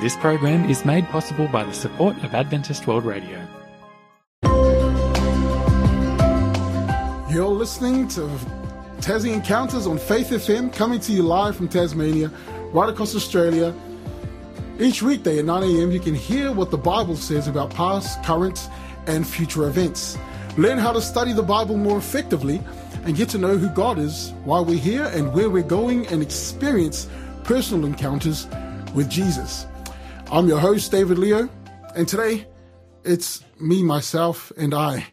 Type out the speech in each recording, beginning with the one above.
This program is made possible by the support of Adventist World Radio. You're listening to Tassie Encounters on Faith FM, coming to you live from Tasmania, right across Australia. Each weekday at 9 a.m, you can hear what the Bible says about past, current, and future events. Learn how to study the Bible more effectively and get to know who God is, why we're here, and where we're going, and experience personal encounters with Jesus. I'm your host, David Leo, and today it's me, myself, and I.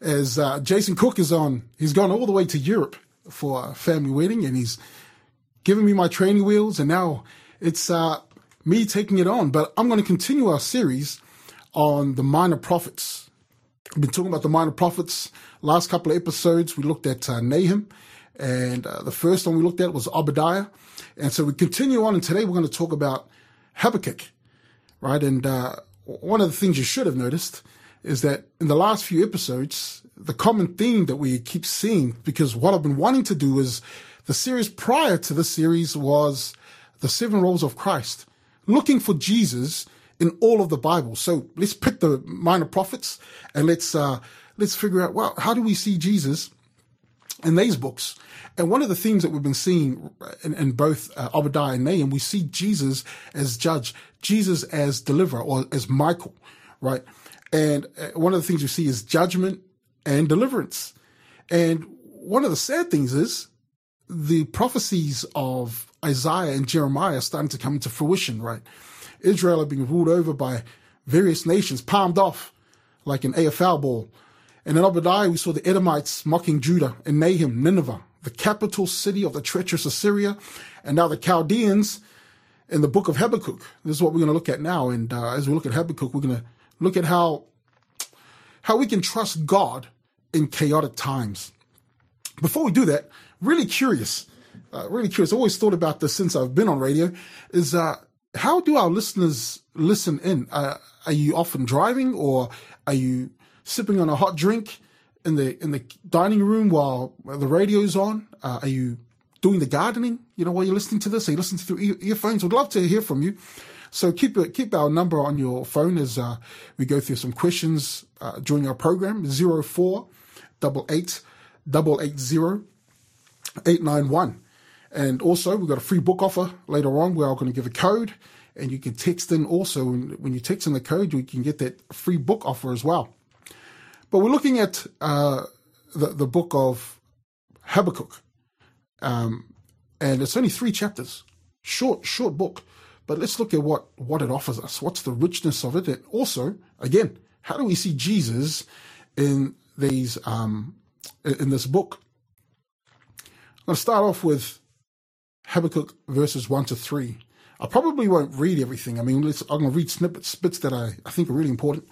As Jason Cook is on, he's gone all the way to Europe for a family wedding, and he's given me my training wheels, and now it's me taking it on. But I'm going to continue our series on the Minor Prophets. We've been talking about the Minor Prophets. Last couple of episodes, we looked at Nahum, and the first one we looked at was Obadiah. And so we continue on, and today we're going to talk about Habakkuk, right? And one of the things you should have noticed is that in the last few episodes, the common theme that we keep seeing, because what I've been wanting to do is, the series prior to this series was the seven roles of Christ, looking for Jesus in all of the Bible. So let's pick the minor prophets and let's figure out, well, how do we see Jesus in these books? And one of the themes that we've been seeing in both Obadiah and Nahum, we see Jesus as judge, Jesus as deliverer, or as Michael, right? And one of the things you see is judgment and deliverance. And one of the sad things is the prophecies of Isaiah and Jeremiah are starting to come into fruition, right? Israel are being ruled over by various nations, palmed off like an AFL ball. And in Obadiah, we saw the Edomites mocking Judah, and Nahum, Nineveh, the capital city of the treacherous Assyria, and now the Chaldeans in the book of Habakkuk. This is what we're going to look at now. And as we look at Habakkuk, we're going to look at how we can trust God in chaotic times. Before we do that, really curious, I always thought about this since I've been on radio, is how do our listeners listen in? Are you often driving, or are you sipping on a hot drink in the dining room while the radio's on? Are you doing the gardening, while you're listening to this? Are you listening through earphones? We'd love to hear from you. So keep our number on your phone as we go through some questions during our program. 0488 880 891. And also, we've got a free book offer later on where I'm going to give a code, and you can text in also. And when you text in the code, you can get that free book offer as well. But we're looking at the book of Habakkuk, and it's only 3 chapters, short book. But let's look at what it offers us. What's the richness of it? And also, again, how do we see Jesus in these in this book? I'm going to start off with Habakkuk verses 1 to 3. I probably won't read everything. I mean, I'm going to read snippets that I think are really important.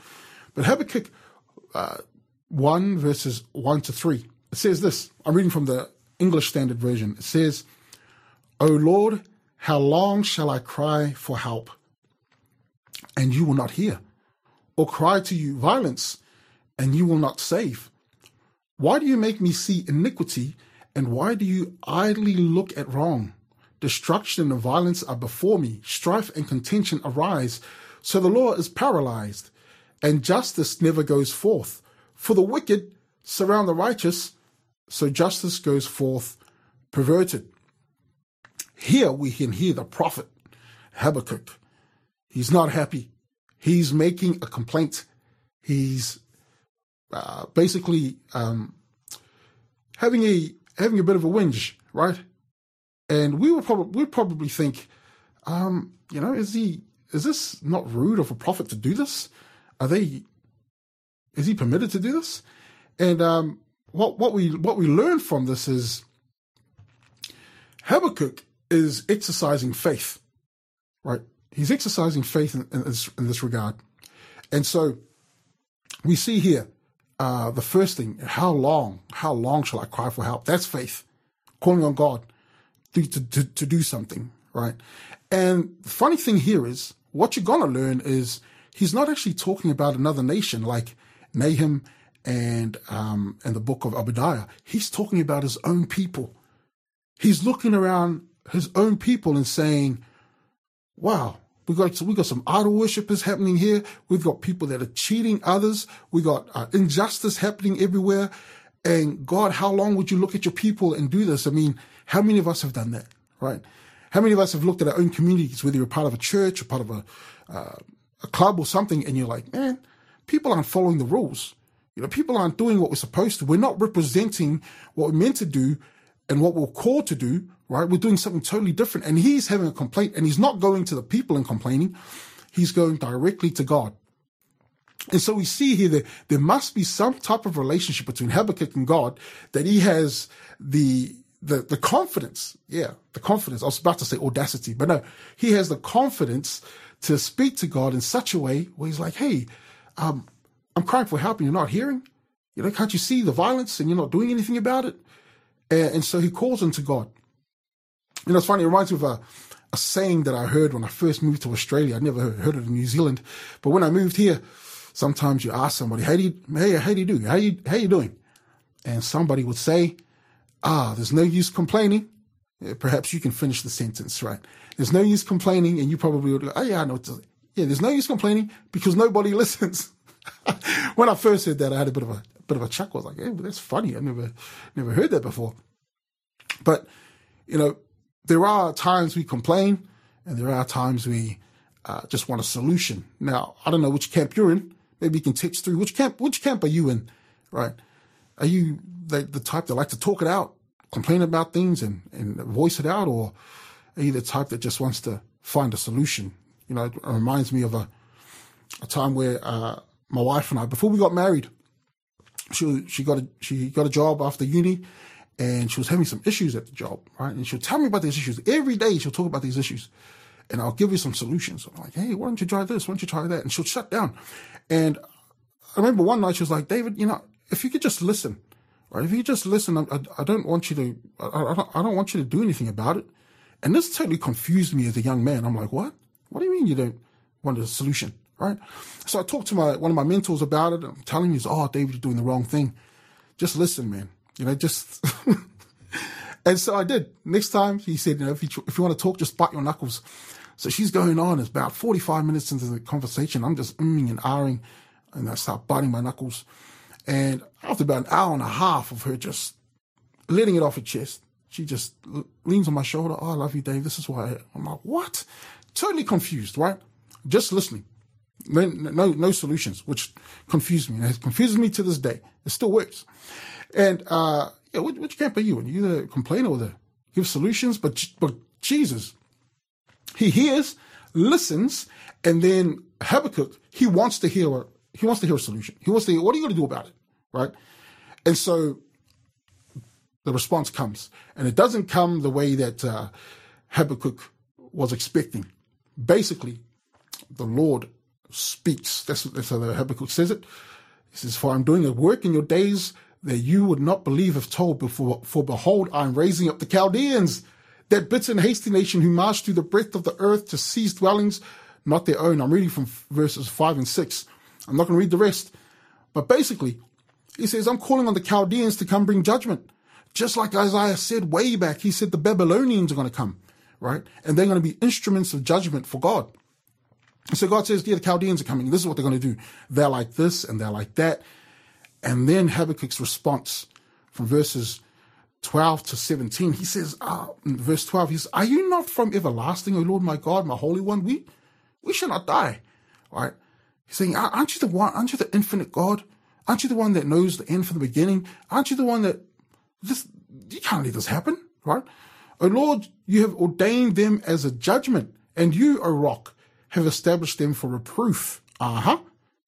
But Habakkuk 1 verses 1 to 3. It says this. I'm reading from the English Standard Version. It says, "O Lord, how long shall I cry for help, and you will not hear, or cry to you violence, and you will not save? Why do you make me see iniquity, and why do you idly look at wrong? Destruction and violence are before me, strife and contention arise, so the law is paralyzed, and justice never goes forth. For the wicked surround the righteous, so justice goes forth perverted." Here we can hear the prophet Habakkuk. He's not happy. He's making a complaint. He's basically having a bit of a whinge, right? And we'd probably think, is this not rude of a prophet to do this? Is he permitted to do this? And what we learn from this is Habakkuk is exercising faith, right? He's exercising faith in this regard. And so we see here the first thing, how long shall I cry for help? That's faith, calling on God to do something, right? And the funny thing here is, what you're going to learn is he's not actually talking about another nation like Nahum and the book of Obadiah. He's talking about his own people. He's looking around his own people and saying, wow, We've got some idol worshippers happening here. We've got people that are cheating others. We've got injustice happening everywhere. And God, how long would you look at your people and do this? I mean, how many of us have done that, right? How many of us have looked at our own communities, whether you're part of a church or part of a club or something, and you're like, man, people aren't following the rules. You know, people aren't doing what we're supposed to. We're not representing what we're meant to do and what we're called to do, right? We're doing something totally different. And he's having a complaint, and he's not going to the people and complaining. He's going directly to God. And so we see here that there must be some type of relationship between Habakkuk and God, that he has the confidence. Yeah, the confidence. I was about to say audacity, but no, he has the confidence to speak to God in such a way where he's like, hey, I'm crying for help and you're not hearing. You know, can't you see the violence and you're not doing anything about it? And so he calls unto God. You know, it's funny, it reminds me of a saying that I heard when I first moved to Australia. I never heard it in New Zealand. But when I moved here, sometimes you ask somebody, how you doing? And somebody would say, there's no use complaining. Perhaps you can finish the sentence, right? There's no use complaining, and you probably would go, oh, yeah, I know what to say. Yeah, there's no use complaining because nobody listens. When I first heard that, I had a bit of a chuckle. I was like, hey, that's funny. I've never heard that before. But, you know, there are times we complain, and there are times we just want a solution. Now, I don't know which camp you're in. Maybe you can text through. Which camp are you in, right? Are you the type that like to talk it out, complain about things and voice it out, or are you the type that just wants to find a solution? You know, it reminds me of a time where my wife and I, before we got married, she got a job after uni, and she was having some issues at the job, right? And she'll tell me about these issues every day. She'll talk about these issues, and I'll give her some solutions. I'm like, hey, why don't you try this? Why don't you try that? And she'll shut down. And I remember one night she was like, David, you know, if you could just listen, right? If you could just listen, I don't want you to do anything about it. And this totally confused me as a young man. I'm like, what? What do you mean you don't want a solution, right? So I talked to one of my mentors about it. And I'm telling him, David, you're doing the wrong thing. Just listen, man. You know, just. And so I did. Next time he said, you know, if you want to talk, just bite your knuckles. So she's going on. It's about 45 minutes into the conversation. I'm just umming and ahhing, and I start biting my knuckles. And after about an hour and a half of her just letting it off her chest, she just leans on my shoulder. Oh, I love you, Dave. This is why. I'm like, what? Totally confused, right? Just listening. No solutions, which confused me. It confuses me to this day. It still works. And which camp are you in? You the complainer or the give solutions? But Jesus, he hears, listens, and then Habakkuk, he wants to hear what. He wants to hear a solution. He wants to hear, what are you going to do about it, right? And so the response comes. And it doesn't come the way that Habakkuk was expecting. Basically, the Lord speaks. That's how Habakkuk says it. He says, for I'm doing a work in your days that you would not believe if told before. For behold, I am raising up the Chaldeans, that bitter and hasty nation who march through the breadth of the earth to seize dwellings, not their own. I'm reading from verses 5 and 6. I'm not going to read the rest. But basically, he says, I'm calling on the Chaldeans to come bring judgment. Just like Isaiah said way back, he said the Babylonians are going to come, right? And they're going to be instruments of judgment for God. And so God says, yeah, the Chaldeans are coming. This is what they're going to do. They're like this and they're like that. And then Habakkuk's response from verses 12 to 17, he says, in verse 12, he says, are you not from everlasting, O Lord, my God, my Holy One? We shall not die, right? He's saying, aren't you the one? Aren't you the infinite God? Aren't you the one that knows the end from the beginning? Aren't you the one that you can't let this happen, right? O Lord, you have ordained them as a judgment, and you, O Rock, have established them for reproof.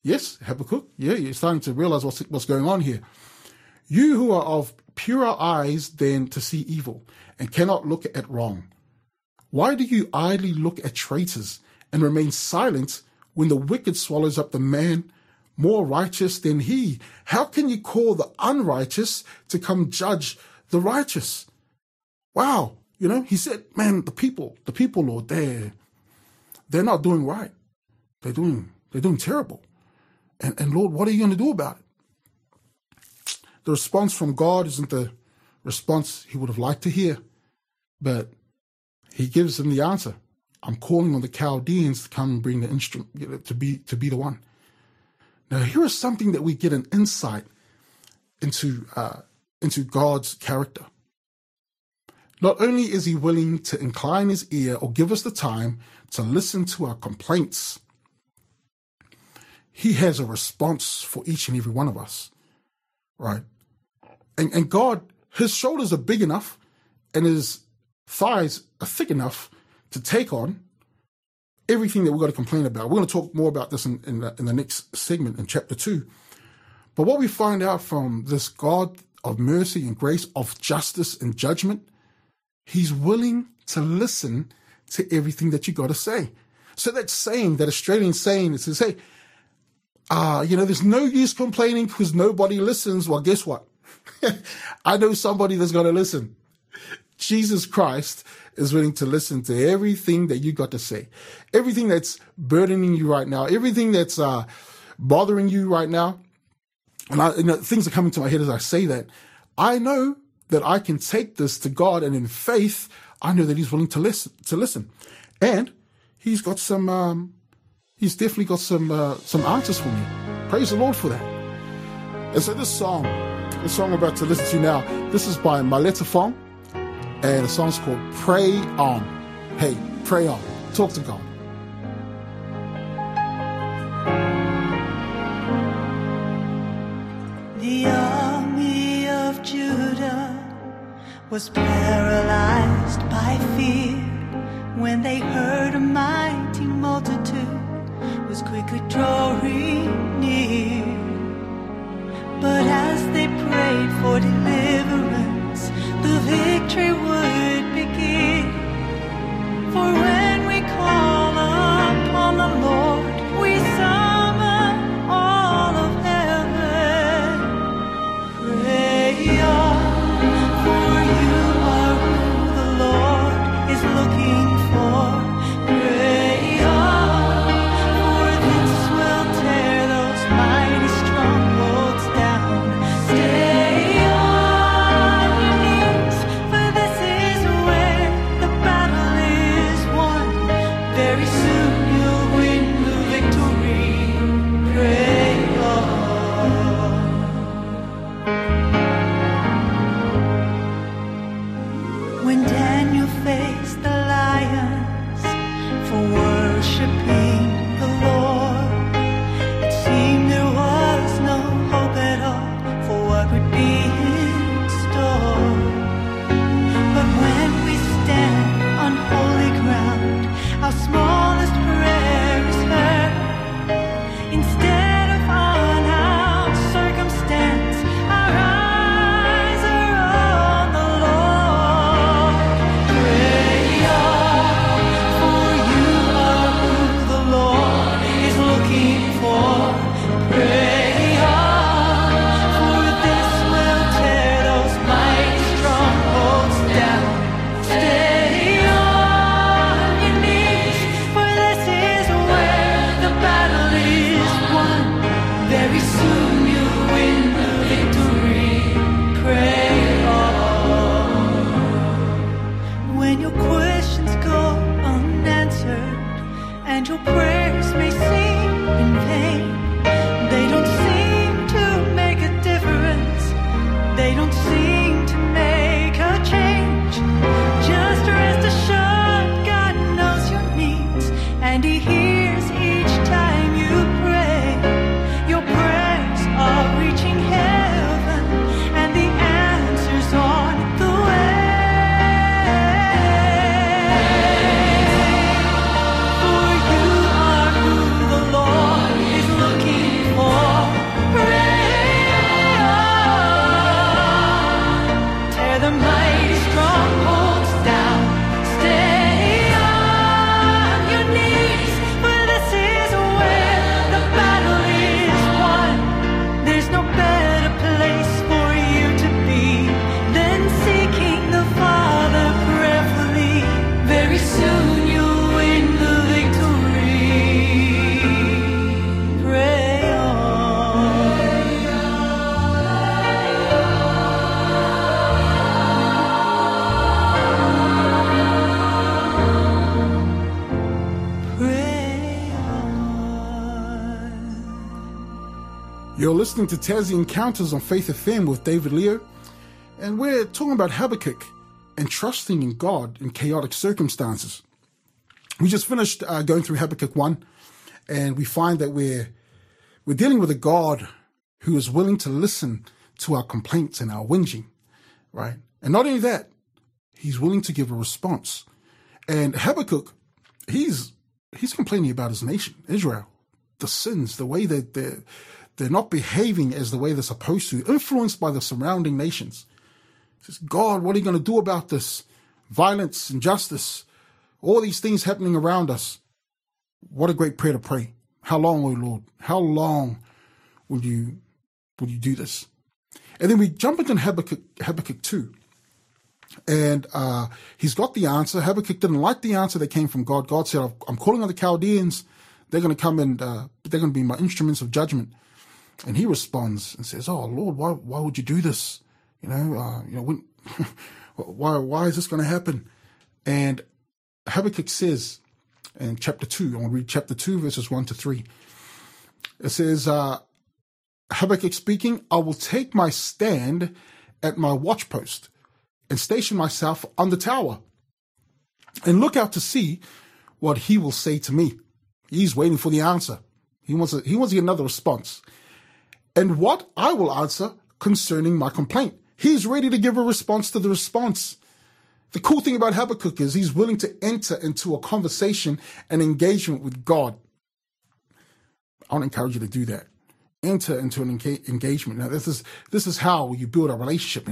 Yes, Habakkuk. Yeah, you're starting to realize what's going on here. You who are of purer eyes than to see evil and cannot look at wrong. Why do you idly look at traitors and remain silent when the wicked swallows up the man more righteous than he? How can you call the unrighteous to come judge the righteous? Wow. You know, he said, man, the people, Lord, they're not doing right. They're doing terrible. And Lord, what are you going to do about it? The response from God isn't the response he would have liked to hear, but he gives him the answer. I'm calling on the Chaldeans to come and bring the instrument, to be the one. Now, here is something that we get an insight into God's character. Not only is he willing to incline his ear or give us the time to listen to our complaints, he has a response for each and every one of us, right? And God, his shoulders are big enough and his thighs are thick enough to take on everything that we've got to complain about. We're going to talk more about this in the next segment in chapter 2. But what we find out from this God of mercy and grace, of justice and judgment, he's willing to listen to everything that you got to say. So that saying, that Australian saying, it says, hey, there's no use complaining because nobody listens. Well, guess what? I know somebody that's going to listen. Jesus Christ is willing to listen to everything that you got to say, everything that's burdening you right now, everything that's bothering you right now. And things are coming to my head as I say that. I know that I can take this to God, and in faith, I know that he's willing to listen. And he's got some, he's definitely got some answers for me. Praise the Lord for that. And so this song I'm about to listen to now, this is by Malitta Fong. And the song's called Pray On. Hey, pray on. Talk to God. The army of Judah was paralyzed by fear when they heard a mighty multitude was quickly drawing near. But as they prayed for deliverance, the victory would begin. For when we call upon the Lord, we summon all of heaven. Pray on, for you are who the Lord is looking for. Pray on, for this will tear those mighty strongholds down. Strongholds down, stay on your knees, for this is You're listening to Tassie Encounters on Faith FM with David Leo, and we're talking about Habakkuk and trusting in God in chaotic circumstances. We just finished going through Habakkuk 1, and we find that we're dealing with a God who is willing to listen to our complaints and our whinging, right? And not only that, he's willing to give a response. And Habakkuk, he's complaining about his nation, Israel, the sins, the way that they're not behaving as the way they're supposed to, influenced by the surrounding nations. He says, God, what are you going to do about this? Violence, injustice, all these things happening around us. What a great prayer to pray. How long, O Lord? How long will you do this? And then we jump into Habakkuk 2. And he's got the answer. Habakkuk didn't like the answer that came from God. God said, I'm calling on the Chaldeans. They're going to come and they're going to be my instruments of judgment. And he responds and says, oh, Lord, why would you do this? Why is this going to happen? And Habakkuk says in chapter 2, I want to read chapter 2, verses 1 to 3. It says, Habakkuk speaking, I will take my stand at my watchpost and station myself on the tower and look out to see what he will say to me. He's waiting for the answer. He wants to get another response. And what I will answer concerning my complaint. He's ready to give a response to the response. The cool thing about Habakkuk is he's willing to enter into a conversation and engagement with God. I want to encourage you to do that. Enter into an engagement. Now, this is how you build a relationship.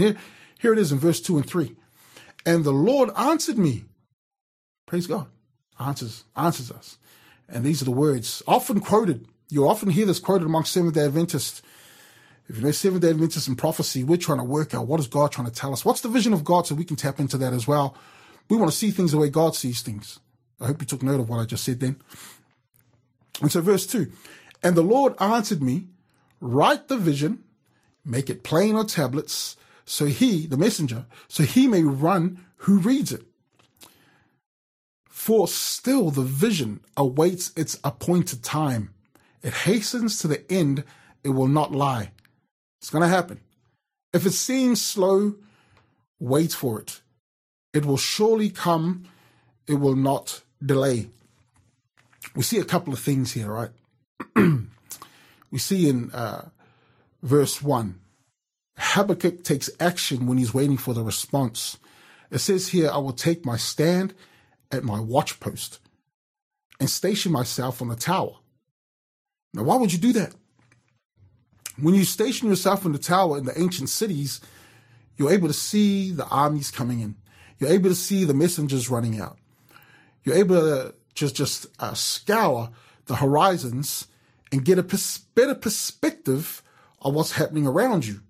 Here it is in verse 2 and 3. And the Lord answered me. Praise God. Answers us. And these are the words often quoted. You'll often hear this quoted amongst Seventh-day Adventists. If you know Seventh-day Adventists and prophecy, we're trying to work out what is God trying to tell us. What's the vision of God so we can tap into that as well? We want to see things the way God sees things. I hope you took note of what I just said then. And so verse 2. And the Lord answered me, write the vision, make it plain on tablets, so he, the messenger, so he may run who reads it. For still the vision awaits its appointed time. It hastens to the end. It will not lie. It's going to happen. If it seems slow, wait for it. It will surely come. It will not delay. We see a couple of things here, right? We see in verse 1, Habakkuk takes action when he's waiting for the response. It says here, I will take my stand at my watchpost and station myself on the tower. Now, why would you do that? When you station yourself on the tower in the ancient cities, you're able to see the armies coming in. You're able to see the messengers running out. You're able to just scour the horizons and get a better perspective of what's happening around you.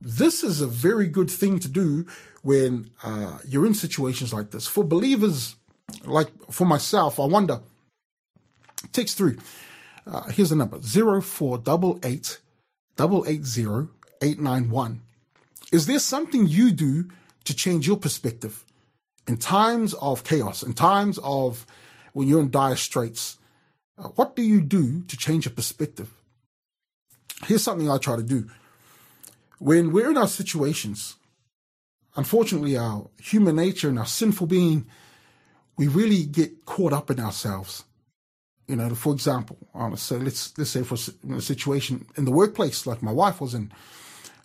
This is a very good thing to do when you're in situations like this. For believers, like for myself, I wonder, text through. Here's the number, 0488 880 891. Is there something you do to change your perspective in times of chaos, in times of when you're in dire straits? What do you do to change your perspective? Here's something I try to do. When we're in our situations, unfortunately, our human nature and our sinful being, we really get caught up in ourselves. You know, for example, so let's say for a situation in the workplace, like my wife was in.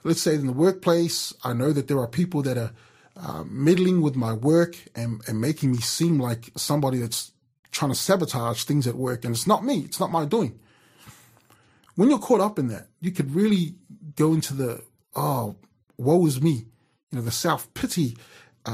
Let's say in the workplace, I know that there are people that are meddling with my work and making me seem like somebody that's trying to sabotage things at work. And it's not me. It's not my doing. When you're caught up in that, you could really go into the, oh, woe is me, the self-pity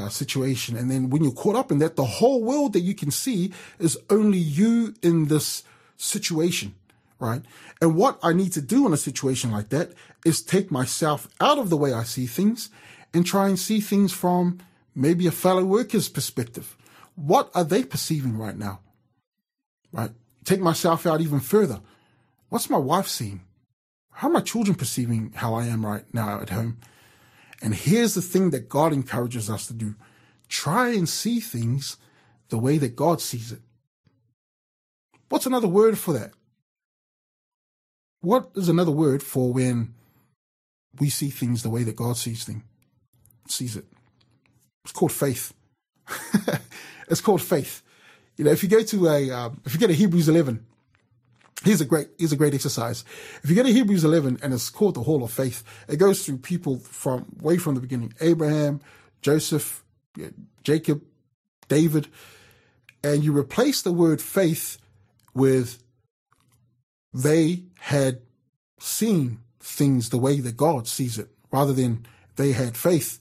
situation. And then when you're caught up in that, the whole world that you can see is only you in this situation, right? And what I need to do in a situation like that is take myself out of the way I see things and try and see things from maybe a fellow worker's perspective. What are they perceiving right now, right? Take myself out even further. What's my wife seeing? How are my children perceiving how I am right now at home? And here's the thing that God encourages us to do. Try and see things the way that God sees it. What's another word for that? What is another word for when we see things the way that God sees it? It's called faith. It's called faith. You know, if you go to if you go to Hebrews 11, here's a great exercise. If you go to Hebrews 11, and it's called the Hall of Faith, it goes through people from way from the beginning: Abraham, Joseph, Jacob, David, and you replace the word faith with they had seen things the way that God sees it, rather than they had faith.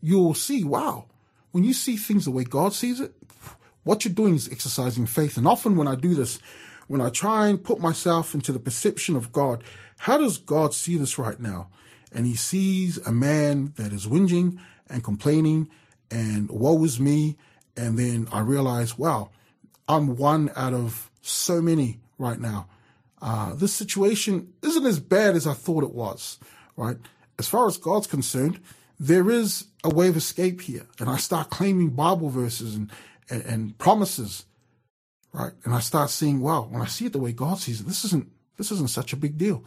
You'll see, wow, when you see things the way God sees it, what you're doing is exercising faith. And often when I do this, when I try and put myself into the perception of God, how does God see this right now? And he sees a man that is whinging and complaining and woe is me. And then I realize, wow, I'm one out of so many right now. This situation isn't as bad as I thought it was, right? As far as God's concerned, there is a way of escape here. And I start claiming Bible verses and promises, right? And I start seeing, wow, when I see it the way God sees it, this isn't such a big deal.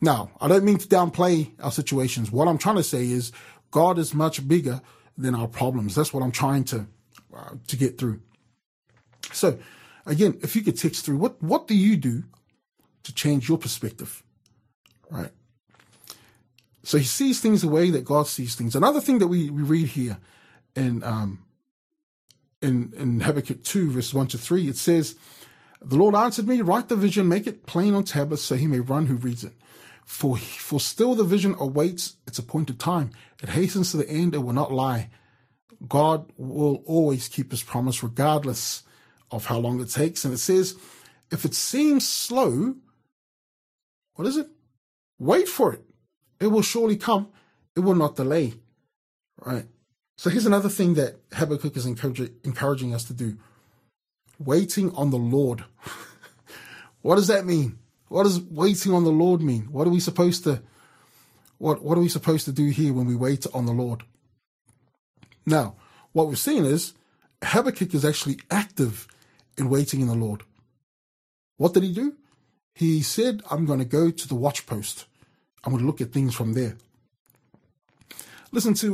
Now, I don't mean to downplay our situations. What I'm trying to say is God is much bigger than our problems. That's what I'm trying to get through. So, again, if you could text through, what do you do to change your perspective, right? So he sees things the way that God sees things. Another thing that we read here in Habakkuk 2, verse 1-3, it says, "The Lord answered me, write the vision, make it plain on tablets, so he may run who reads it. For still the vision awaits its appointed time. It hastens to the end, it will not lie." God will always keep his promise regardless of how long it takes. And it says, if it seems slow, what is it? Wait for it. It will surely come. It will not delay, right? So here's another thing that Habakkuk is encouraging us to do. Waiting on the Lord. What does that mean? What does waiting on the Lord mean? What are we supposed to do here when we wait on the Lord? Now, what we've seen is Habakkuk is actually active in waiting in the Lord. What did he do? He said, I'm going to go to the watchpost. I'm going to look at things from there. Listen to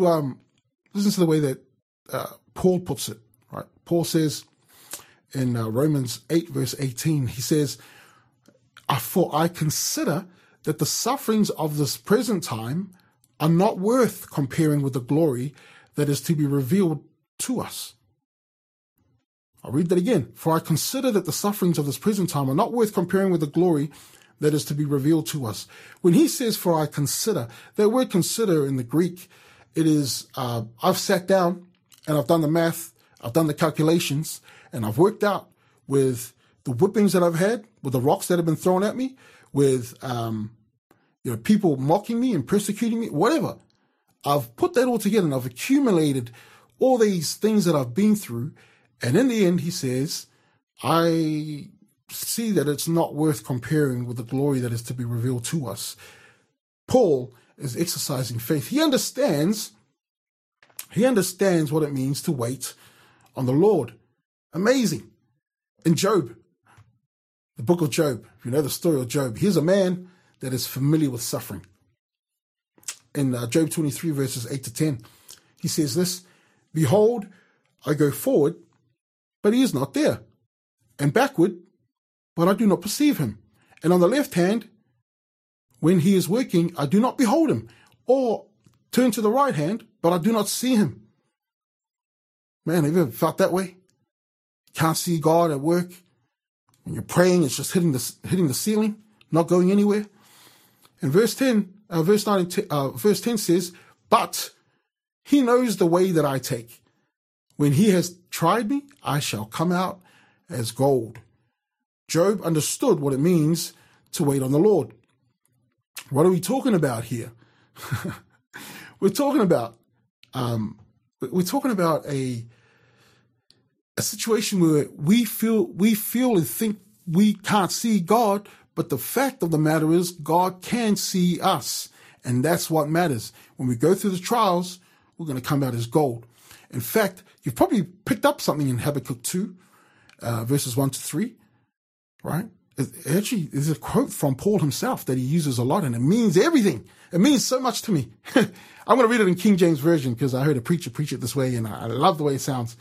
the way that Paul puts it, right? Paul says in Romans 8, verse 18, he says, "For I consider that the sufferings of this present time are not worth comparing with the glory that is to be revealed to us." I'll read that again. "For I consider that the sufferings of this present time are not worth comparing with the glory that is to be revealed to us." When he says, "For I consider," that word consider in the Greek, it is, I've sat down and I've done the math, I've done the calculations, and I've worked out with the whippings that I've had, with the rocks that have been thrown at me, with people mocking me and persecuting me, whatever. I've put that all together and I've accumulated all these things that I've been through. And in the end, he says, I see that it's not worth comparing with the glory that is to be revealed to us. Paul is exercising faith. He understands what it means to wait on the Lord. Amazing. In Job, the book of Job, if you know the story of Job, here's a man that is familiar with suffering. In Job 23, verses 8-10, he says this, "Behold, I go forward, but he is not there, and backward, but I do not perceive him. And on the left hand, when he is working, I do not behold him, or turn to the right hand, but I do not see him." Man, have you ever felt that way? Can't see God at work. When you're praying, it's just hitting the ceiling, not going anywhere. And verse 10 says, "But he knows the way that I take. When he has tried me, I shall come out as gold." Job understood what it means to wait on the Lord. What are we talking about here? We're talking about a situation where we feel and think we can't see God, but the fact of the matter is God can see us, and that's what matters. When we go through the trials, we're going to come out as gold. In fact, you've probably picked up something in Habakkuk 2, verses 1-3, right? actually is a quote from Paul himself that he uses a lot, and it means everything. It means so much to me. I'm going to read it in King James Version because I heard a preacher preach it this way, and I love the way it sounds.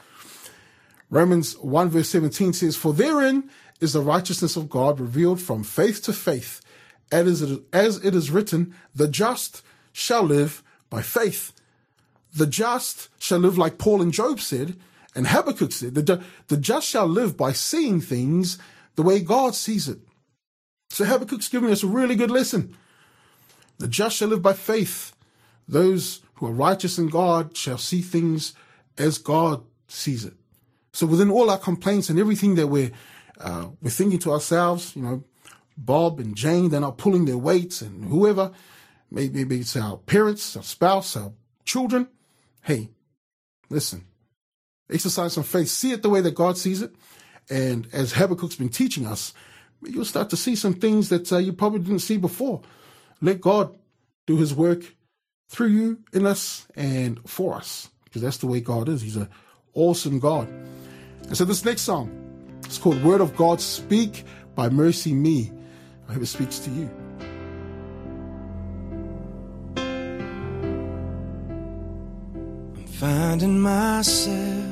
Romans 1 verse 17 says, "For therein is the righteousness of God revealed from faith to faith, as it is written, the just shall live by faith." The just shall live, like Paul and Job said, and Habakkuk said, the just shall live by seeing things the way God sees it. So Habakkuk's giving us a really good lesson. The just shall live by faith. Those who are righteous in God shall see things as God sees it. So within all our complaints and everything that we're thinking to ourselves, Bob and Jane, they're not pulling their weights, and whoever, maybe it's our parents, our spouse, our children. Hey, listen, exercise some faith. See it the way that God sees it. And as Habakkuk's been teaching us, you'll start to see some things that you probably didn't see before. Let God do his work through you, in us, and for us, because that's the way God is. He's an awesome God. And so this next song is called Word of God Speak by Mercy Me. I hope it speaks to you. I'm finding myself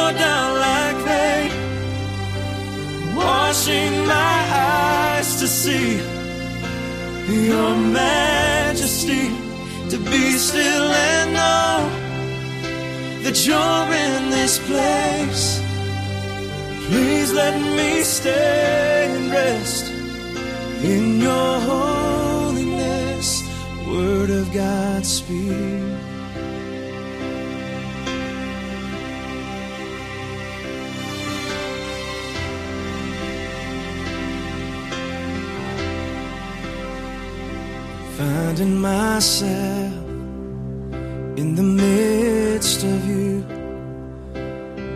down like rain, washing my eyes to see your majesty, to be still and know that you're in this place. Please let me stay and rest in your holiness. Word of God, speak. Finding myself in the midst of you,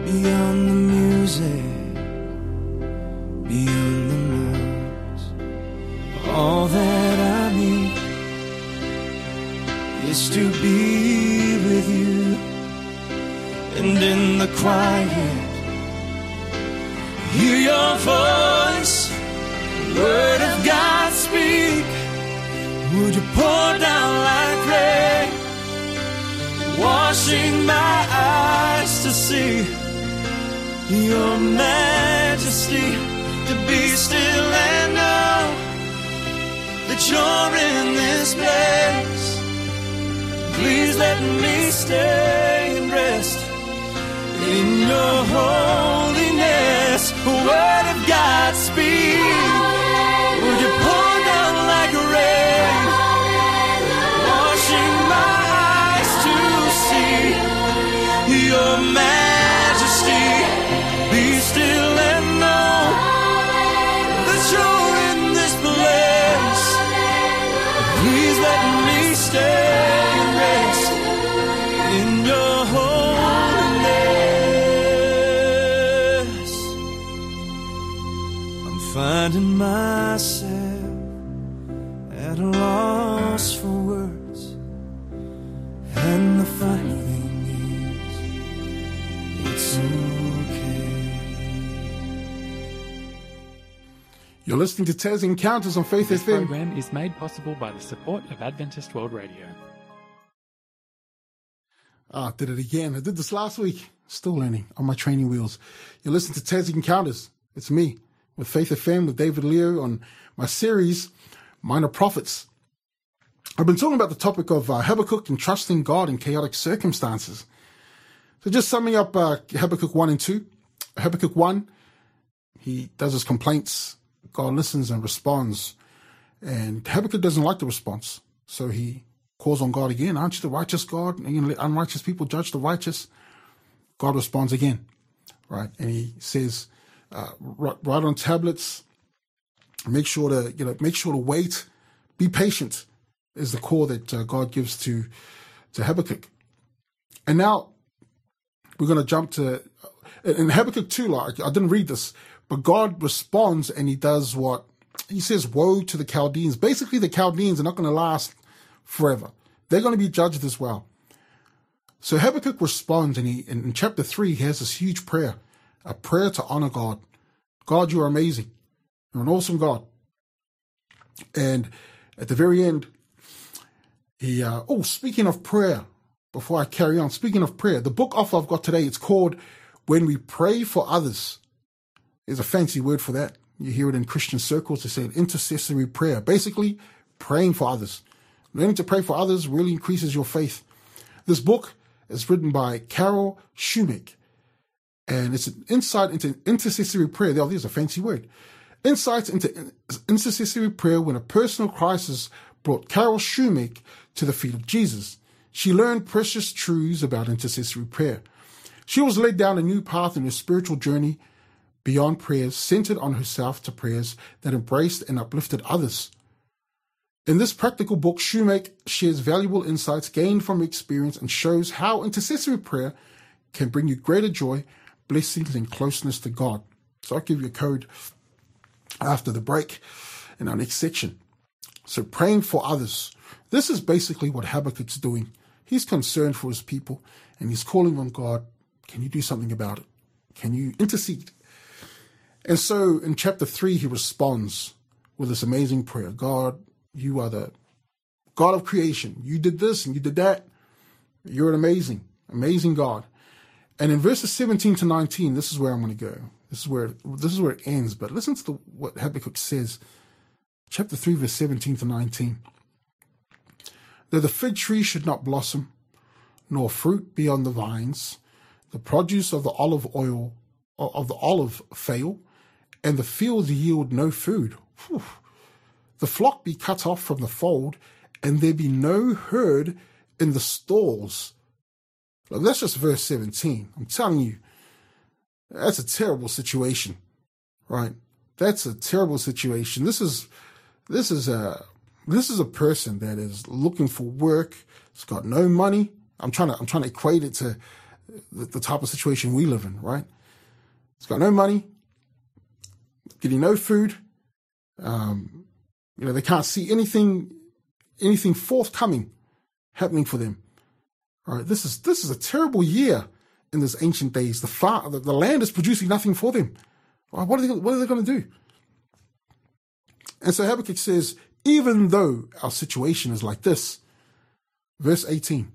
beyond the music, beyond the noise. All that I need is to be with you, and in the quiet, hear your voice, the Word of God speak. Would you pour down like rain, washing my eyes to see your majesty, to be still and know that you're in this place. Please let me stay and rest in your holiness. The Word of God speak. Would you pour down like rain, washing my eyes to see your majesty, be still and know that you're in this place. Please let me stay and rest in your holiness. I'm finding myself at a loss for words, and the funny thing is, it's okay. You're listening to Tassie Encounters on Faith FM. This program is made possible by the support of Adventist World Radio. I did it again. I did this last week. Still learning on my training wheels. You're listening to Tassie Encounters. It's me with Faith FM with David Leo on my series, Minor Prophets. I've been talking about the topic of Habakkuk and trusting God in chaotic circumstances. So just summing up Habakkuk 1 and 2. Habakkuk 1, he does his complaints. God listens and responds. And Habakkuk doesn't like the response. So he calls on God again. Aren't you the righteous God? And you're going to let unrighteous people judge the righteous? God responds again, right? And he says, write on tablets Make sure to wait. Be patient is the call that God gives to Habakkuk. And now we're going to jump to in Habakkuk 2. Like, I didn't read this, but God responds and he does what he says. Woe to the Chaldeans. Basically, the Chaldeans are not going to last forever. They're going to be judged as well. So Habakkuk responds, and in chapter 3, he has this huge prayer, a prayer to honor God. God, you are amazing. You're an awesome God. And at the very end, he, speaking of prayer, before I carry on, speaking of prayer, the book offer I've got today, it's called When We Pray for Others. There's a fancy word for that. You hear it in Christian circles. They say intercessory prayer, basically praying for others. Learning to pray for others really increases your faith. This book is written by Carol Shumake, and it's an insight into intercessory prayer. Oh, there's a fancy word. Insights into intercessory prayer when a personal crisis brought Carol Shumake to the feet of Jesus. She learned precious truths about intercessory prayer. She was led down a new path in her spiritual journey beyond prayers, centered on herself to prayers that embraced and uplifted others. In this practical book, Shumake shares valuable insights gained from experience and shows how intercessory prayer can bring you greater joy, blessings, and closeness to God. So I'll give you a code after the break in our next section. So praying for others. This is basically what Habakkuk's doing. He's concerned for his people, and he's calling on God. Can you do something about it? Can you intercede? And so in chapter 3, he responds with this amazing prayer. God, you are the God of creation. You did this and you did that. You're an amazing, amazing God. And in verses 17 to 19, this is where I'm going to go. This is where it ends. But listen to what Habakkuk says. Chapter 3, verse 17 to 19. Though the fig tree should not blossom, nor fruit be on the vines, the produce of the olive fail, and the fields yield no food. Whew. The flock be cut off from the fold, and there be no herd in the stalls. Look, that's just verse 17. I'm telling you, that's a terrible situation, right? That's a terrible situation. This is a person that is looking for work. It's got no money. I'm trying to equate it to the type of situation we live in, right? It's got no money, getting no food. They can't see anything forthcoming happening for them. All right, this is a terrible year in these ancient days. The land is producing nothing for them. What are they going to do? And so Habakkuk says, even though our situation is like this, verse 18,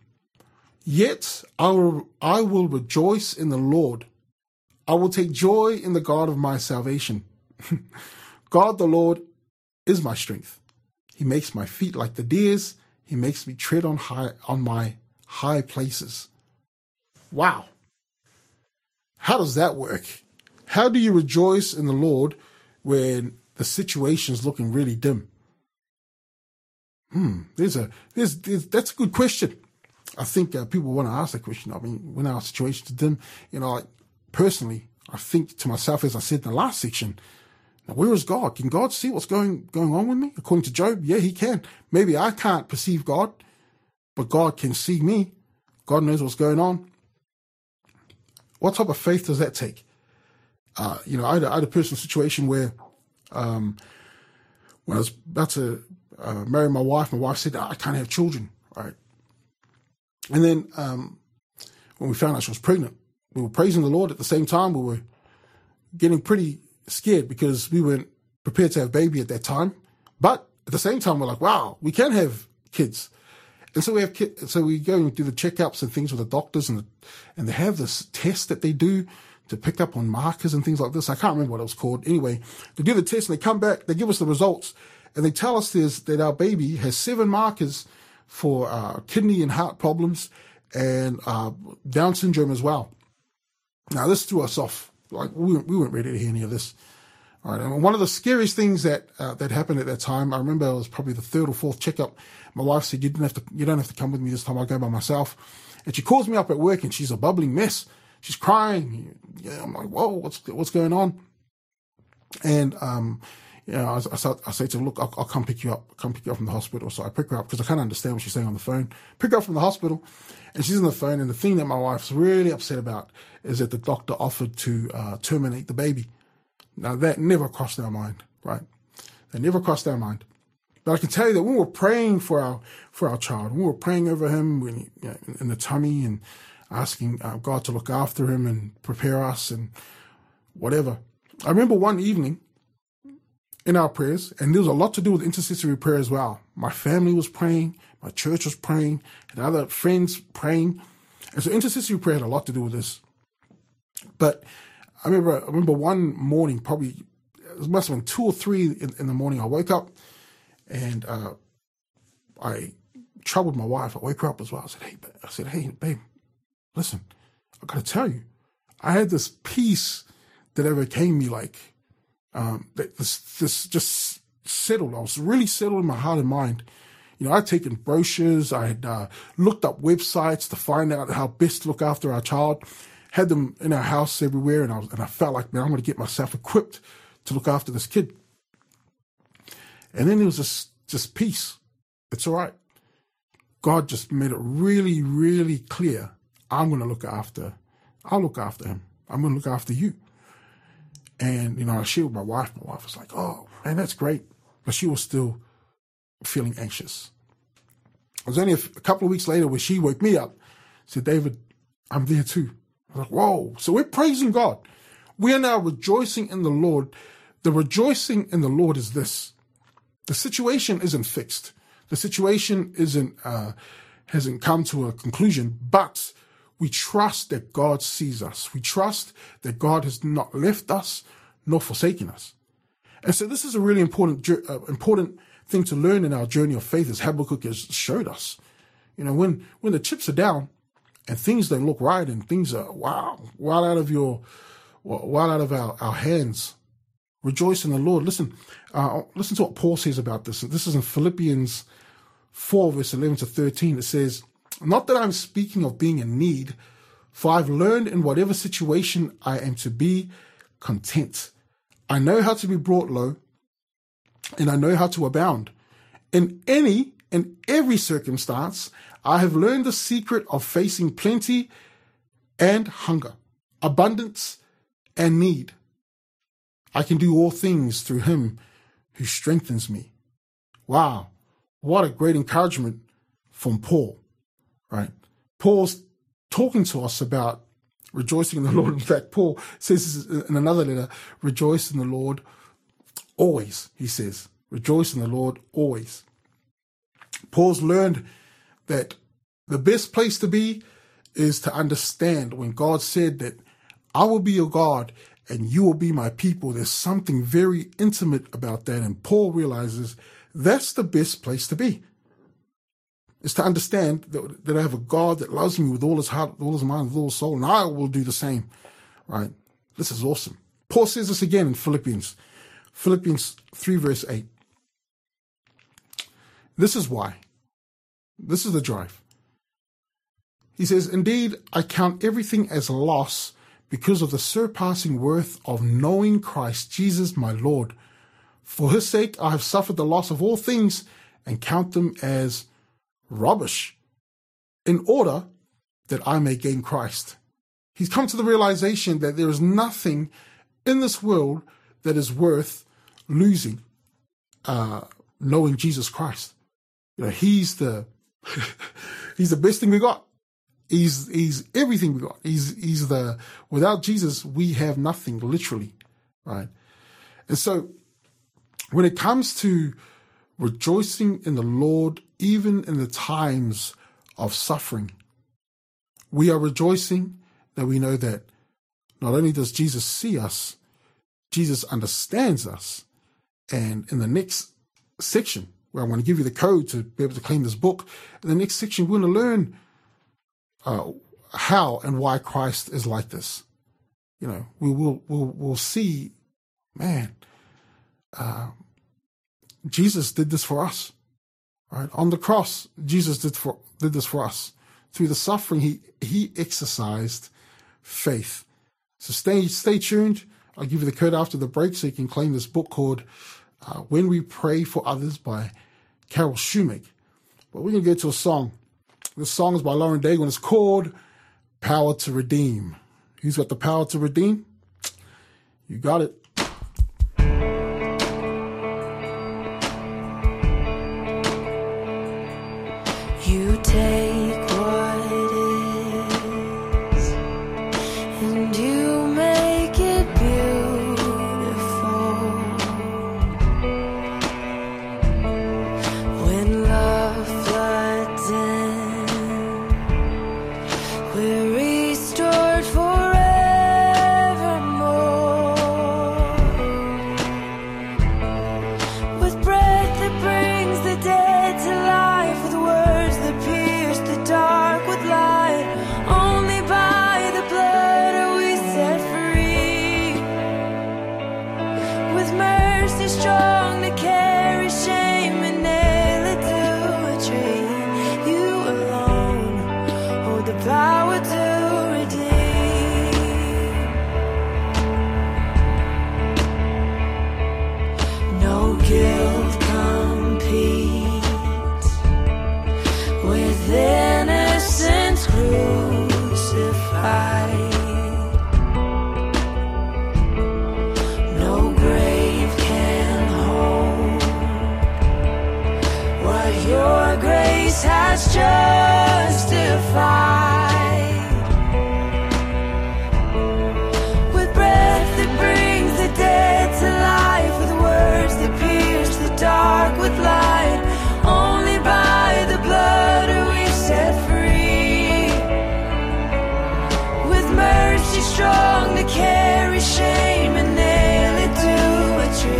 yet I will rejoice in the Lord. I will take joy in the God of my salvation. God the Lord is my strength. He makes my feet like the deer's. He makes me tread on my high places. Wow. How does that work? How do you rejoice in the Lord when the situation's looking really dim? That's a good question. I think people want to ask that question. I mean, when our situation's dim, personally, I think to myself, as I said in the last section, where is God? Can God see what's going on with me? According to Job, yeah, he can. Maybe I can't perceive God, but God can see me. God knows what's going on. What type of faith does that take? I had a personal situation where when I was about to marry my wife said, I can't have children, right? And then when we found out she was pregnant, we were praising the Lord. At the same time, we were getting pretty scared because we weren't prepared to have a baby at that time, but at the same time we're like, wow, we can have kids. And so we have kids, so we go and do the checkups and things with the doctors, and they have this test that they do to pick up on markers and things like this. I can't remember what it was called. Anyway, they do the test and they come back, they give us the results, and they tell us that our baby has 7 markers for kidney and heart problems and Down syndrome as well. Now this threw us off. Like, we weren't ready to hear any of this. All right. And one of the scariest things that happened at that time, I remember it was probably the 3rd or 4th checkup. My wife said, you don't have to come with me this time. I'll go by myself. And she calls me up at work and she's a bubbling mess. She's crying. Yeah, I'm like, whoa, what's going on? And, I say to her, look, I'll come pick you up. I'll come pick you up from the hospital. So I pick her up because I can't understand what she's saying on the phone. Pick her up from the hospital, and she's on the phone. And the thing that my wife's really upset about is that the doctor offered to terminate the baby. Now, that never crossed our mind, right? That never crossed our mind. But I can tell you that when we were praying for our child, when we were praying over him in the tummy and asking God to look after him and prepare us and whatever. I remember one evening in our prayers, and there was a lot to do with intercessory prayer as well. My family was praying, my church was praying, and other friends praying. And so intercessory prayer had a lot to do with this. But I remember one morning, probably it must have been 2 or 3 in the morning, I woke up and I troubled my wife. I woke her up as well. I said, hey, babe, listen, I got to tell you, I had this peace that overcame me, like this just settled. I was really settled in my heart and mind. You know, I'd taken brochures. I had looked up websites to find out how best to look after our child. Had them in our house everywhere, and I felt like, man, I'm going to get myself equipped to look after this kid. And then there was just peace. It's all right. God just made it really, really clear. I'll look after him. I'm going to look after you. And, you know, I shared with my wife. My wife was like, oh, man, that's great. But she was still feeling anxious. It was only a couple of weeks later where she woke me up, said, David, I'm there too. I was like, whoa. So we're praising God. We are now rejoicing in the Lord. The rejoicing in the Lord is this. The situation isn't fixed. The situation hasn't come to a conclusion, but we trust that God sees us. We trust that God has not left us nor forsaken us. And so this is a really important thing to learn in our journey of faith, as Habakkuk has showed us. You know, when the chips are down and things don't look right and things are wild out of our hands, rejoice in the Lord. Listen, listen to what Paul says about this. This is in Philippians 4, verse 11 to 13. It says, not that I'm speaking of being in need, for I've learned in whatever situation I am to be content. I know how to be brought low, and I know how to abound. In any and every circumstance, I have learned the secret of facing plenty and hunger, abundance and need. I can do all things through him who strengthens me. Wow, what a great encouragement from Paul. Right, Paul's talking to us about rejoicing in the Lord. In fact, Paul says in another letter, rejoice in the Lord always, he says. Rejoice in the Lord always. Paul's learned that the best place to be is to understand when God said that I will be your God and you will be my people. There's something very intimate about that. And Paul realizes that's the best place to be. It's to understand that I have a God that loves me with all his heart, with all his mind, with all his soul, and I will do the same, right? This is awesome. Paul says this again in Philippians 3, verse 8. This is why. This is the drive. He says, indeed, I count everything as loss because of the surpassing worth of knowing Christ Jesus my Lord. For his sake I have suffered the loss of all things and count them as rubbish, in order that I may gain Christ. He's come to the realization that there is nothing in this world that is worth losing, knowing Jesus Christ. You know, he's the he's the best thing we got. He's everything we got. Without Jesus we have nothing, literally, right? And so when it comes to rejoicing in the Lord, even in the times of suffering, we are rejoicing that we know that not only does Jesus see us, Jesus understands us. And in the next section, where I'm going to give you the code to be able to claim this book, in the next section, we're going to learn how and why Christ is like this. You know, we'll see, man, Jesus did this for us. Right? On the cross, Jesus did this for us. Through the suffering, he exercised faith. So stay tuned. I'll give you the code after the break so you can claim this book called When We Pray for Others by Carol Shumake. But we're going to get to a song. This song is by Lauren Daigle, and it's called Power to Redeem. Who's got the power to redeem? You got it. You take what it is and you make it beautiful. When love floods in, we're restored forevermore. With breath that brings the dead to life, with words that pierce the dark with light, only by the blood are we set free. With mercy strong to carry shame and nail it to a tree, you alone hold the power to redeem. No guilt competes with innocence crucified. No grave can hold what your grace has justified. With breath that brings the dead to life, with words that pierce the dark with light, only by the blood are we set free. With mercy strong to carry shame and nail it to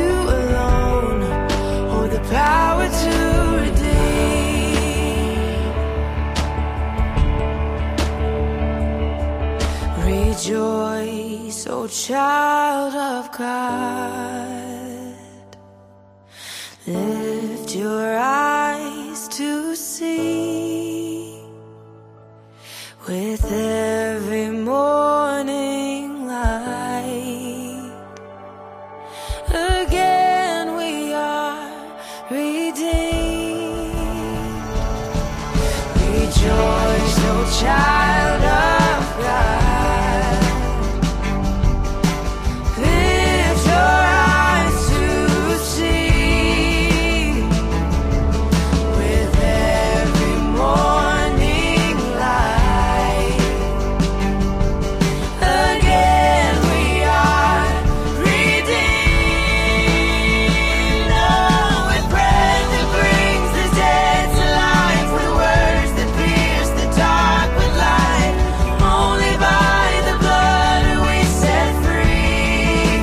a tree, you alone hold the power to redeem. Rejoice, O child of God. Lift your eyes to see. With every morning light, again we are redeemed. Rejoice, O child of God. Lift your eyes to see. With every morning light, again we are redeemed. Oh, with breath that brings the dead to life, with words that pierce the dark with light, only by the blood are we set free.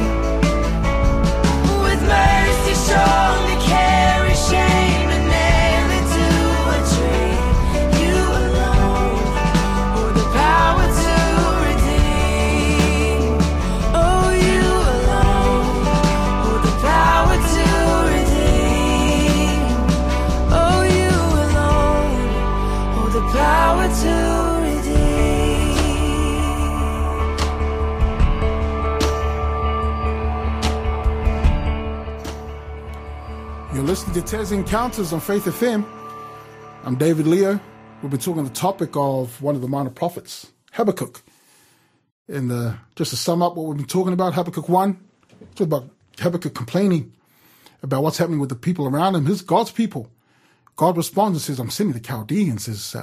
With mercy strong to carry shame and nail it to a tree, you alone hold the power to redeem. Oh, you alone hold the power to redeem. Oh, you alone hold the power to redeem. You're listening to Tassie Encounters on Faith FM. I'm David Leo. We'll be talking on the topic of one of the minor prophets, Habakkuk. And just to sum up what we've been talking about, Habakkuk 1, it's about Habakkuk complaining about what's happening with the people around him, his God's people. God responds and says, I'm sending the Chaldeans as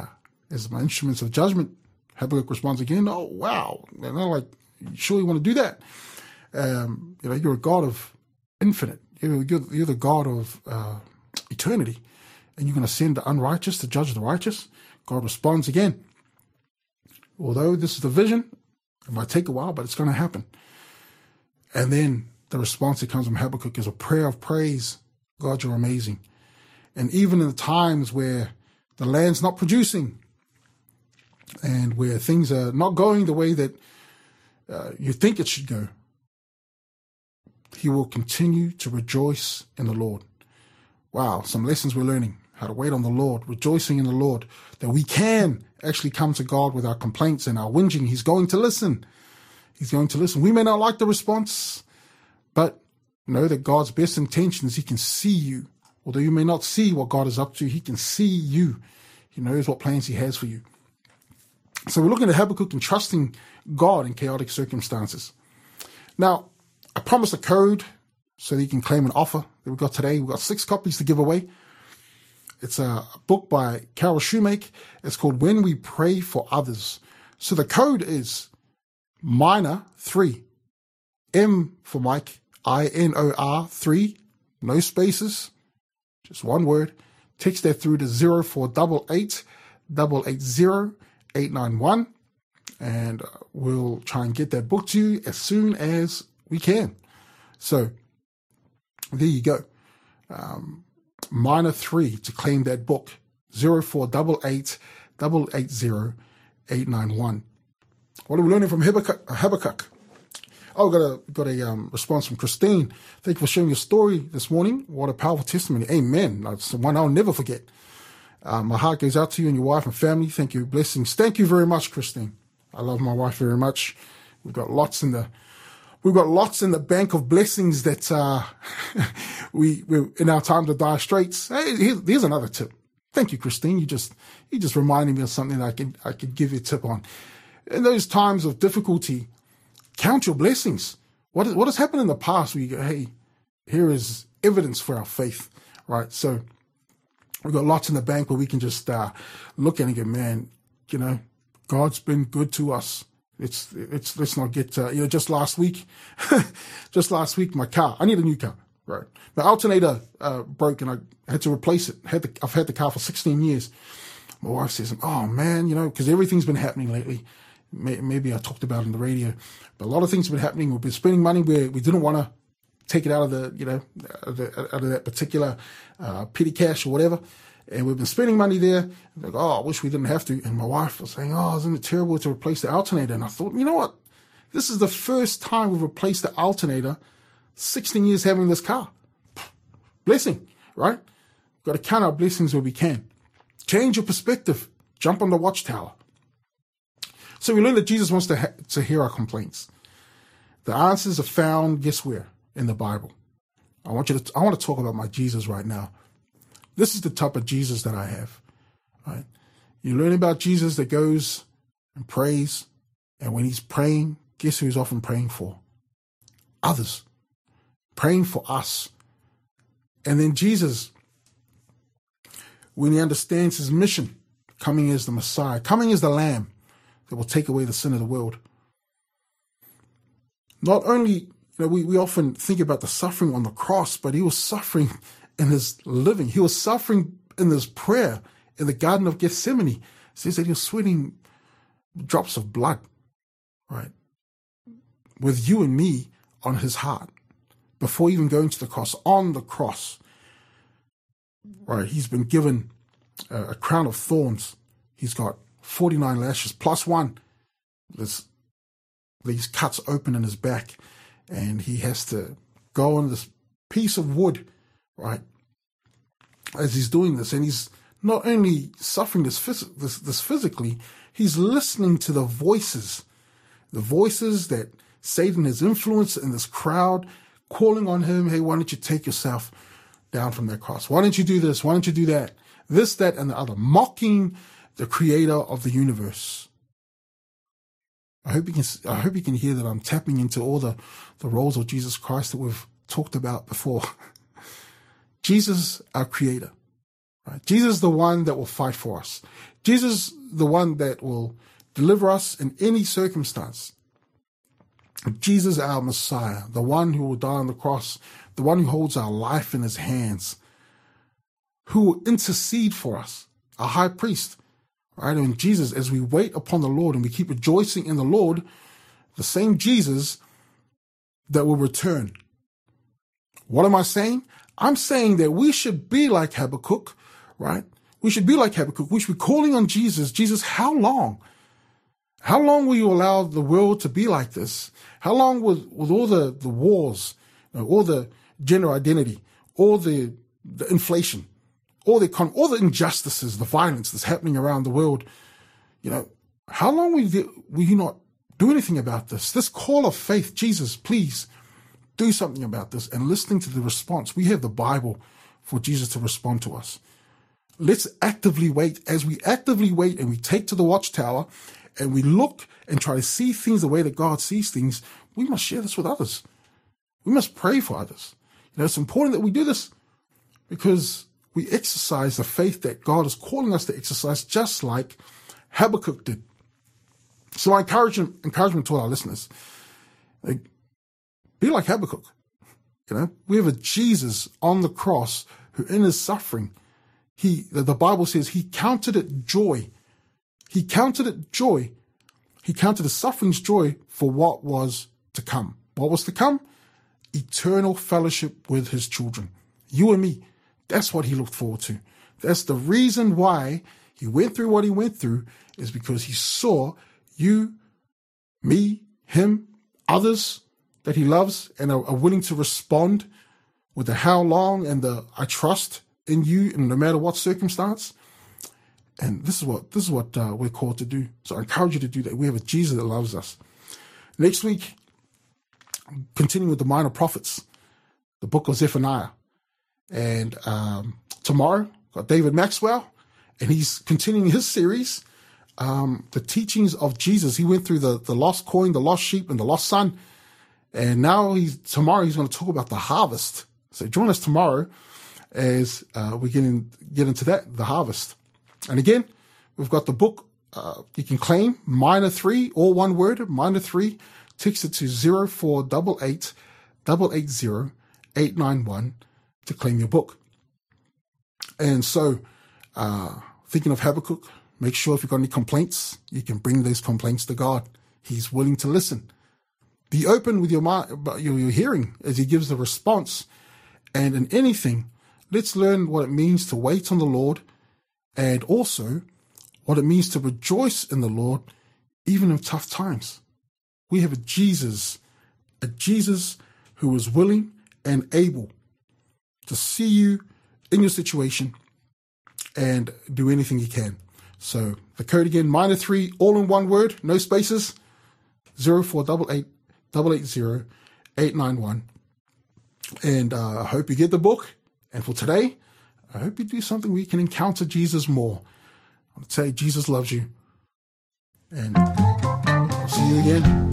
my instruments of judgment. Habakkuk responds again, oh, wow. And they're like, you sure you want to do that? You're a God of infinite. You're the God of eternity, and you're going to send the unrighteous to judge the righteous. God responds again. Although this is the vision, it might take a while, but it's going to happen. And then the response that comes from Habakkuk is a prayer of praise. God, you're amazing. And even in the times where the land's not producing and where things are not going the way that you think it should go, he will continue to rejoice in the Lord. Wow, some lessons we're learning. How to wait on the Lord, rejoicing in the Lord, that we can actually come to God with our complaints and our whinging. He's going to listen. He's going to listen. We may not like the response, but Know that God's best intentions, he can see you. Although you may not see what God is up to, he can see you. He knows what plans he has for you. So we're looking at Habakkuk and trusting God in chaotic circumstances. Now, I promised a code so that you can claim an offer that we've got today. We've got 6 copies to give away. It's a book by Carol Shumake. It's called When We Pray for Others. So the code is minor 3. M for Mike, INOR 3, no spaces, just one word. Text that through to 0488 880 891, and we'll try and get that book to you as soon as we can. So there you go. Minor 3 to claim that book, 0488 880 891. What are we learning from Habakkuk? Oh, got a response from Christine. Thank you for sharing your story this morning. What a powerful testimony. Amen. That's one I'll never forget. My heart goes out to you and your wife and family. Thank you. Blessings. Thank you very much, Christine. I love my wife very much. We've got lots in the bank of blessings that we're in our time to dire straits. Hey, here's another tip. Thank you, Christine. You just reminded me of something that I could give you a tip on. In those times of difficulty, count your blessings. What has happened in the past where you go, hey, here is evidence for our faith, right? So we've got lots in the bank where we can just look at and go, man, you know, God's been good to us. Let's not get, just last week, my car, I need a new car, right? The alternator broke and I had to replace it. I've had the car for 16 years. My wife says, oh man, you know, because everything's been happening lately. Maybe I talked about it on the radio, but a lot of things have been happening. We've been spending money where we didn't want to take it out of that particular petty cash or whatever. And we've been spending money there. Like, oh, I wish we didn't have to. And my wife was saying, oh, isn't it terrible to replace the alternator? And I thought, you know what? This is the first time we've replaced the alternator, 16 years having this car. Blessing, right? We've got to count our blessings where we can. Change your perspective. Jump on the watchtower. So we learn that Jesus wants to hear our complaints. The answers are found, guess where? In the Bible. I want to talk about my Jesus right now. This is the type of Jesus that I have. Right? You learn about Jesus that goes and prays, and when he's praying, guess who he's often praying for? Others. Praying for us. And then Jesus, when he understands his mission, coming as the Messiah, coming as the Lamb, that will take away the sin of the world. Not only, you know, we often think about the suffering on the cross, but he was suffering in his living. He was suffering in his prayer in the Garden of Gethsemane. It says that he was sweating drops of blood, right? With you and me on his heart, before even going to the cross, on the cross, right? He's been given a crown of thorns. He's got 49 lashes plus one. There's these cuts open in his back, and he has to go on this piece of wood, right, as he's doing this. And he's not only suffering this physically, he's listening to the voices that Satan has influenced in this crowd, calling on him, hey, why don't you take yourself down from that cross? Why don't you do this? Why don't you do that? This, that, and the other, mocking the creator of the universe. I hope you can hear that I'm tapping into all the roles of Jesus Christ that we've talked about before. Jesus, our creator. Right? Jesus, the one that will fight for us. Jesus, the one that will deliver us in any circumstance. Jesus, our Messiah, the one who will die on the cross, the one who holds our life in his hands, who will intercede for us, our high priest. Right? And Jesus, as we wait upon the Lord and we keep rejoicing in the Lord, the same Jesus that will return. What am I saying? I'm saying that we should be like Habakkuk, right? We should be like Habakkuk. We should be calling on Jesus. Jesus, how long? How long will you allow the world to be like this? How long with all the wars, you know, all the gender identity, all the inflation, all the injustices, the violence that's happening around the world, you know, how long will you not do anything about this? This call of faith, Jesus, please do something about this, and listening to the response. We have the Bible for Jesus to respond to us. Let's actively wait. As we actively wait and we take to the watchtower and we look and try to see things the way that God sees things, we must share this with others. We must pray for others. You know, it's important that we do this because we exercise the faith that God is calling us to exercise, just like Habakkuk did. So my encouragement to all our listeners, be like Habakkuk. You know, we have a Jesus on the cross who in his suffering, the Bible says he counted it joy. He counted it joy. He counted his suffering's joy for what was to come. What was to come? Eternal fellowship with his children. You and me. That's what he looked forward to. That's the reason why he went through what he went through, is because he saw you, me, him, others that he loves and are willing to respond with the how long and the I trust in you, and no matter what circumstance. And this is what we're called to do. So I encourage you to do that. We have a Jesus that loves us. Next week, continuing with the Minor Prophets, the book of Zephaniah. And tomorrow, got David Maxwell, and he's continuing his series, the teachings of Jesus. He went through the lost coin, the lost sheep, and the lost son. And now tomorrow he's going to talk about the harvest. So join us tomorrow as we get into that, the harvest. And again, we've got the book you can claim, Minor 3, all one word, Minor 3. Text it to 0488 880 891 to claim your book. And so, thinking of Habakkuk, make sure if you've got any complaints, you can bring those complaints to God. He's willing to listen. Be open with your hearing as he gives the response. And in anything, let's learn what it means to wait on the Lord, and also what it means to rejoice in the Lord, even in tough times. We have a Jesus who is willing and able to see you in your situation and do anything he can. So the code again, Minor 3, all in one word, no spaces, 0488 880 891. And I hope you get the book. And for today, I hope you do something where you can encounter Jesus more. I'll tell you, Jesus loves you. And I'll see you again.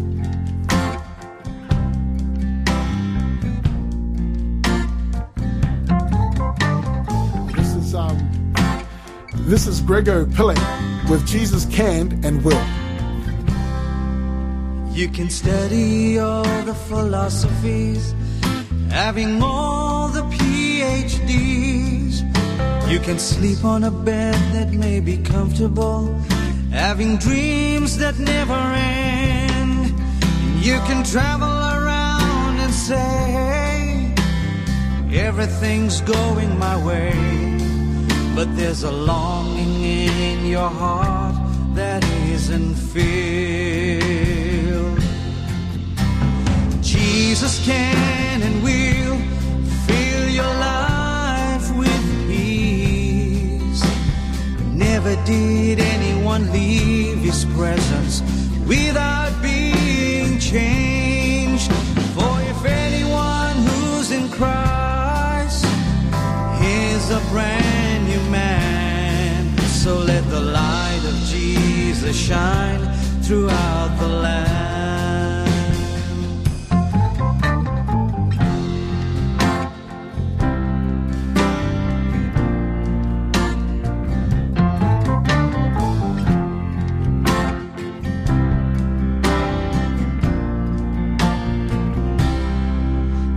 This is Grego Pillay with Jesus Can and Will. You can study all the philosophies, having all the PhDs. You can sleep on a bed that may be comfortable, having dreams that never end. You can travel around and say, hey, everything's going my way. But there's a longing in your heart that isn't filled. Jesus can and will fill your life with peace. Never did anyone leave his presence without being changed. For if anyone who's in Christ is a brand man, so let the light of Jesus shine throughout the land.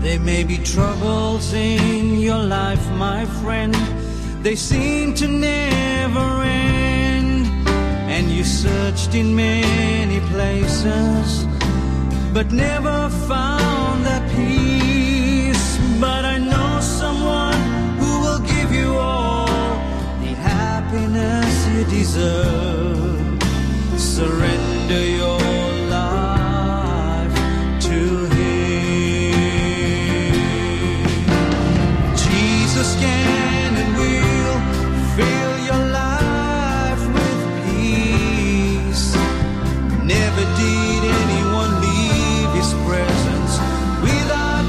There may be troubles in your life, my friend. They seem to never end, and you searched in many places, but never found that peace. But I know someone who will give you all the happiness you deserve. Surrender your life to Him. Jesus can. Fill your life with peace. Never did anyone leave his presence without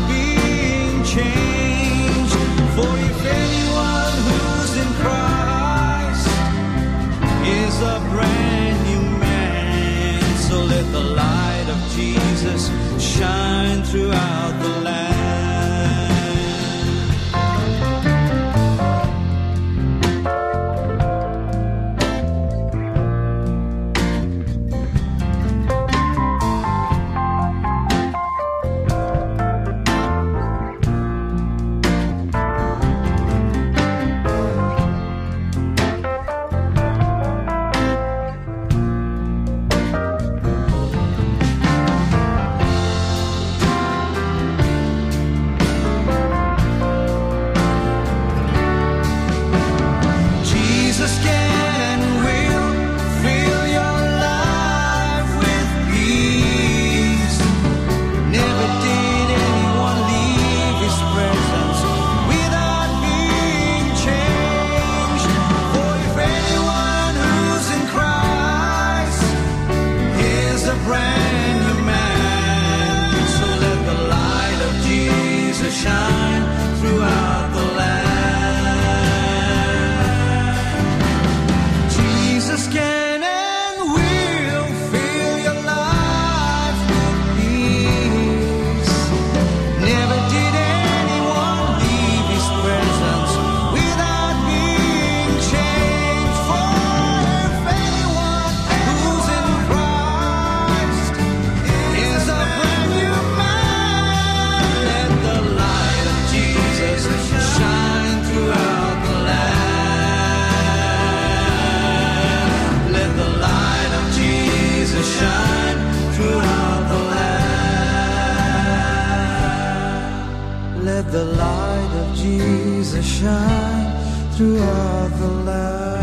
Let the light of Jesus shine throughout the the light of Jesus shine throughout the land.